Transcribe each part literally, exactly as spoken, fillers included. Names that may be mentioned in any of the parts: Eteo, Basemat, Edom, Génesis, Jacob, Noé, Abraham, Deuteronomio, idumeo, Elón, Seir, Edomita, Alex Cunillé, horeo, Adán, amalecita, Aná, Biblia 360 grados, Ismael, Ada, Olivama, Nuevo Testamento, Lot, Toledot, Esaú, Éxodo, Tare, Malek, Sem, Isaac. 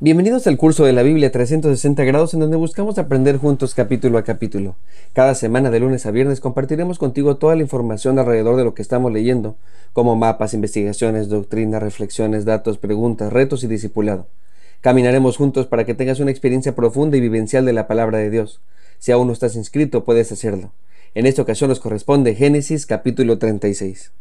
Bienvenidos al curso de la Biblia trescientos sesenta grados, en donde buscamos aprender juntos capítulo a capítulo. Cada semana de lunes a viernes compartiremos contigo toda la información alrededor de lo que estamos leyendo, como mapas, investigaciones, doctrina, reflexiones, datos, preguntas, retos y discipulado. Caminaremos juntos para que tengas una experiencia profunda y vivencial de la palabra de Dios. Si aún no estás inscrito, puedes hacerlo. En esta ocasión nos corresponde Génesis capítulo treinta y seis.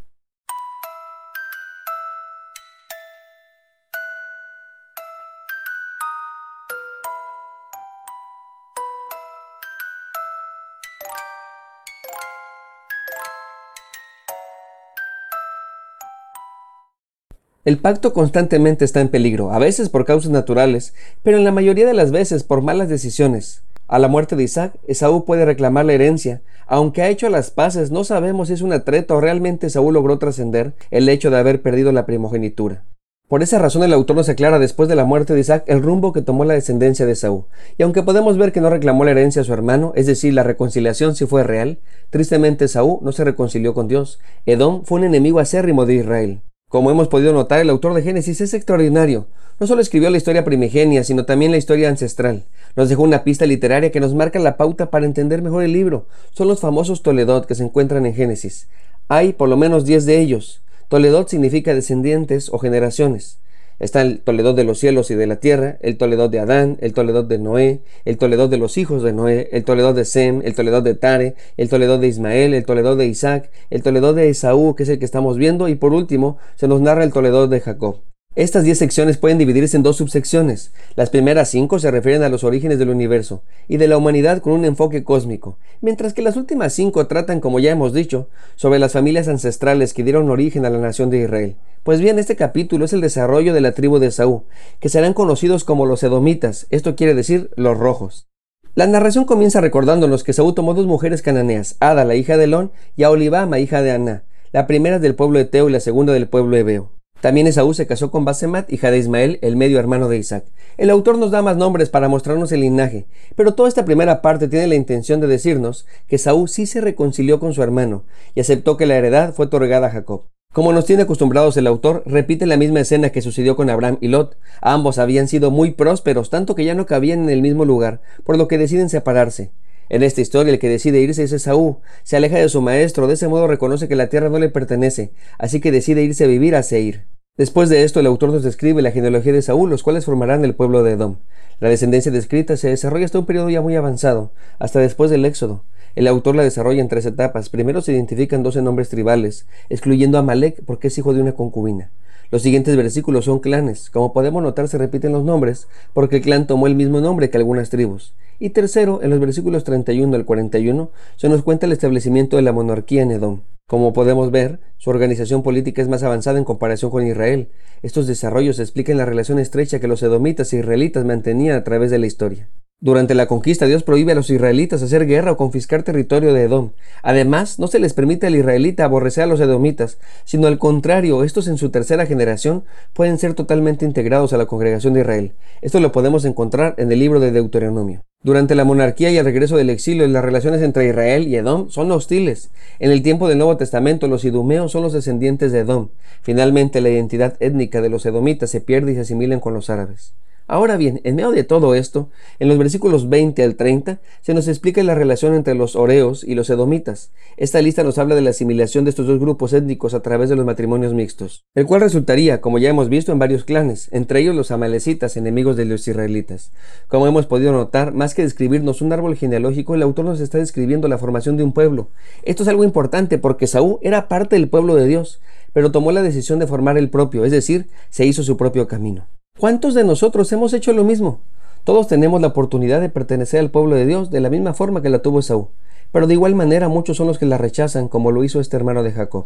El pacto constantemente está en peligro, a veces por causas naturales, pero en la mayoría de las veces por malas decisiones. A la muerte de Isaac, Esaú puede reclamar la herencia. Aunque ha hecho las paces, no sabemos si es una treta o realmente Esaú logró trascender el hecho de haber perdido la primogenitura. Por esa razón el autor nos aclara después de la muerte de Isaac el rumbo que tomó la descendencia de Esaú. Y aunque podemos ver que no reclamó la herencia a su hermano, es decir, la reconciliación sí fue real, tristemente Esaú no se reconcilió con Dios. Edom fue un enemigo acérrimo de Israel. Como hemos podido notar, el autor de Génesis es extraordinario. No solo escribió la historia primigenia, sino también la historia ancestral. Nos dejó una pista literaria que nos marca la pauta para entender mejor el libro. Son los famosos Toledot que se encuentran en Génesis. Hay por lo menos diez de ellos. Toledot significa descendientes o generaciones. Está el Toledot de los cielos y de la tierra, el Toledot de Adán, el Toledot de Noé, el Toledot de los hijos de Noé, el Toledot de Sem, el Toledot de Tare, el Toledot de Ismael, el Toledot de Isaac, el Toledot de Esaú, que es el que estamos viendo, y por último se nos narra el Toledot de Jacob. Estas diez secciones pueden dividirse en dos subsecciones. Las primeras cinco se refieren a los orígenes del universo y de la humanidad con un enfoque cósmico, mientras que las últimas cinco tratan, como ya hemos dicho, sobre las familias ancestrales que dieron origen a la nación de Israel. Pues bien, este capítulo es el desarrollo de la tribu de Esaú, que serán conocidos como los Edomitas, esto quiere decir los rojos. La narración comienza recordándonos que Esaú tomó dos mujeres cananeas, Ada, la hija de Elón, y a Olivama, hija de Aná, la primera del pueblo eteo y la segunda del pueblo hebreo. También Esaú se casó con Basemat, hija de Ismael, el medio hermano de Isaac. El autor nos da más nombres para mostrarnos el linaje, pero toda esta primera parte tiene la intención de decirnos que Esaú sí se reconcilió con su hermano y aceptó que la heredad fue otorgada a Jacob. Como nos tiene acostumbrados el autor, repite la misma escena que sucedió con Abraham y Lot. Ambos habían sido muy prósperos, tanto que ya no cabían en el mismo lugar, por lo que deciden separarse. En esta historia, el que decide irse es Esaú. Se aleja de su maestro, de ese modo reconoce que la tierra no le pertenece, así que decide irse a vivir a Seir. Después de esto, el autor nos describe la genealogía de Esaú, los cuales formarán el pueblo de Edom. La descendencia descrita se desarrolla hasta un periodo ya muy avanzado, hasta después del Éxodo. El autor la desarrolla en tres etapas. Primero se identifican doce nombres tribales, excluyendo a Malek porque es hijo de una concubina. Los siguientes versículos son clanes. Como podemos notar, se repiten los nombres, porque el clan tomó el mismo nombre que algunas tribus. Y tercero, en los versículos treinta y uno al cuarenta y uno, se nos cuenta el establecimiento de la monarquía en Edom. Como podemos ver, su organización política es más avanzada en comparación con Israel. Estos desarrollos explican la relación estrecha que los edomitas e israelitas mantenían a través de la historia. Durante la conquista, Dios prohíbe a los israelitas hacer guerra o confiscar territorio de Edom. Además, no se les permite al israelita aborrecer a los edomitas, sino al contrario, estos en su tercera generación pueden ser totalmente integrados a la congregación de Israel. Esto lo podemos encontrar en el libro de Deuteronomio. Durante la monarquía y el regreso del exilio, las relaciones entre Israel y Edom son hostiles. En el tiempo del Nuevo Testamento, los idumeos son los descendientes de Edom. Finalmente, la identidad étnica de los edomitas se pierde y se asimilan con los árabes. Ahora bien, en medio de todo esto, en los versículos veinte al treinta, se nos explica la relación entre los horeos y los edomitas. Esta lista nos habla de la asimilación de estos dos grupos étnicos a través de los matrimonios mixtos, el cual resultaría, como ya hemos visto, en varios clanes, entre ellos los amalecitas, enemigos de los israelitas. Como hemos podido notar, más que describirnos un árbol genealógico, el autor nos está describiendo la formación de un pueblo. Esto es algo importante porque Esaú era parte del pueblo de Dios, pero tomó la decisión de formar el propio, es decir, se hizo su propio camino. ¿Cuántos de nosotros hemos hecho lo mismo? Todos tenemos la oportunidad de pertenecer al pueblo de Dios de la misma forma que la tuvo Esaú, pero de igual manera muchos son los que la rechazan, como lo hizo este hermano de Jacob.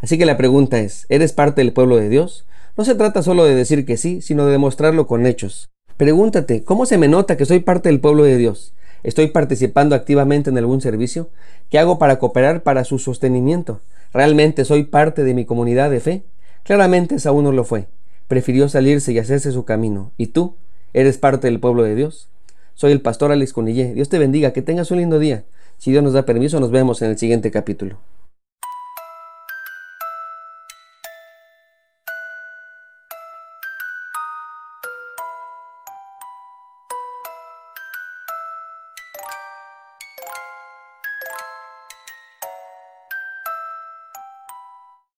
Así que la pregunta es, ¿eres parte del pueblo de Dios? No se trata solo de decir que sí, sino de demostrarlo con hechos. Pregúntate, ¿cómo se me nota que soy parte del pueblo de Dios? ¿Estoy participando activamente en algún servicio? ¿Qué hago para cooperar para su sostenimiento? ¿Realmente soy parte de mi comunidad de fe? Claramente Esaú no lo fue. Prefirió salirse y hacerse su camino. ¿Y tú? ¿Eres parte del pueblo de Dios? Soy el pastor Alex Cunillé. Dios te bendiga, que tengas un lindo día. Si Dios nos da permiso, nos vemos en el siguiente capítulo.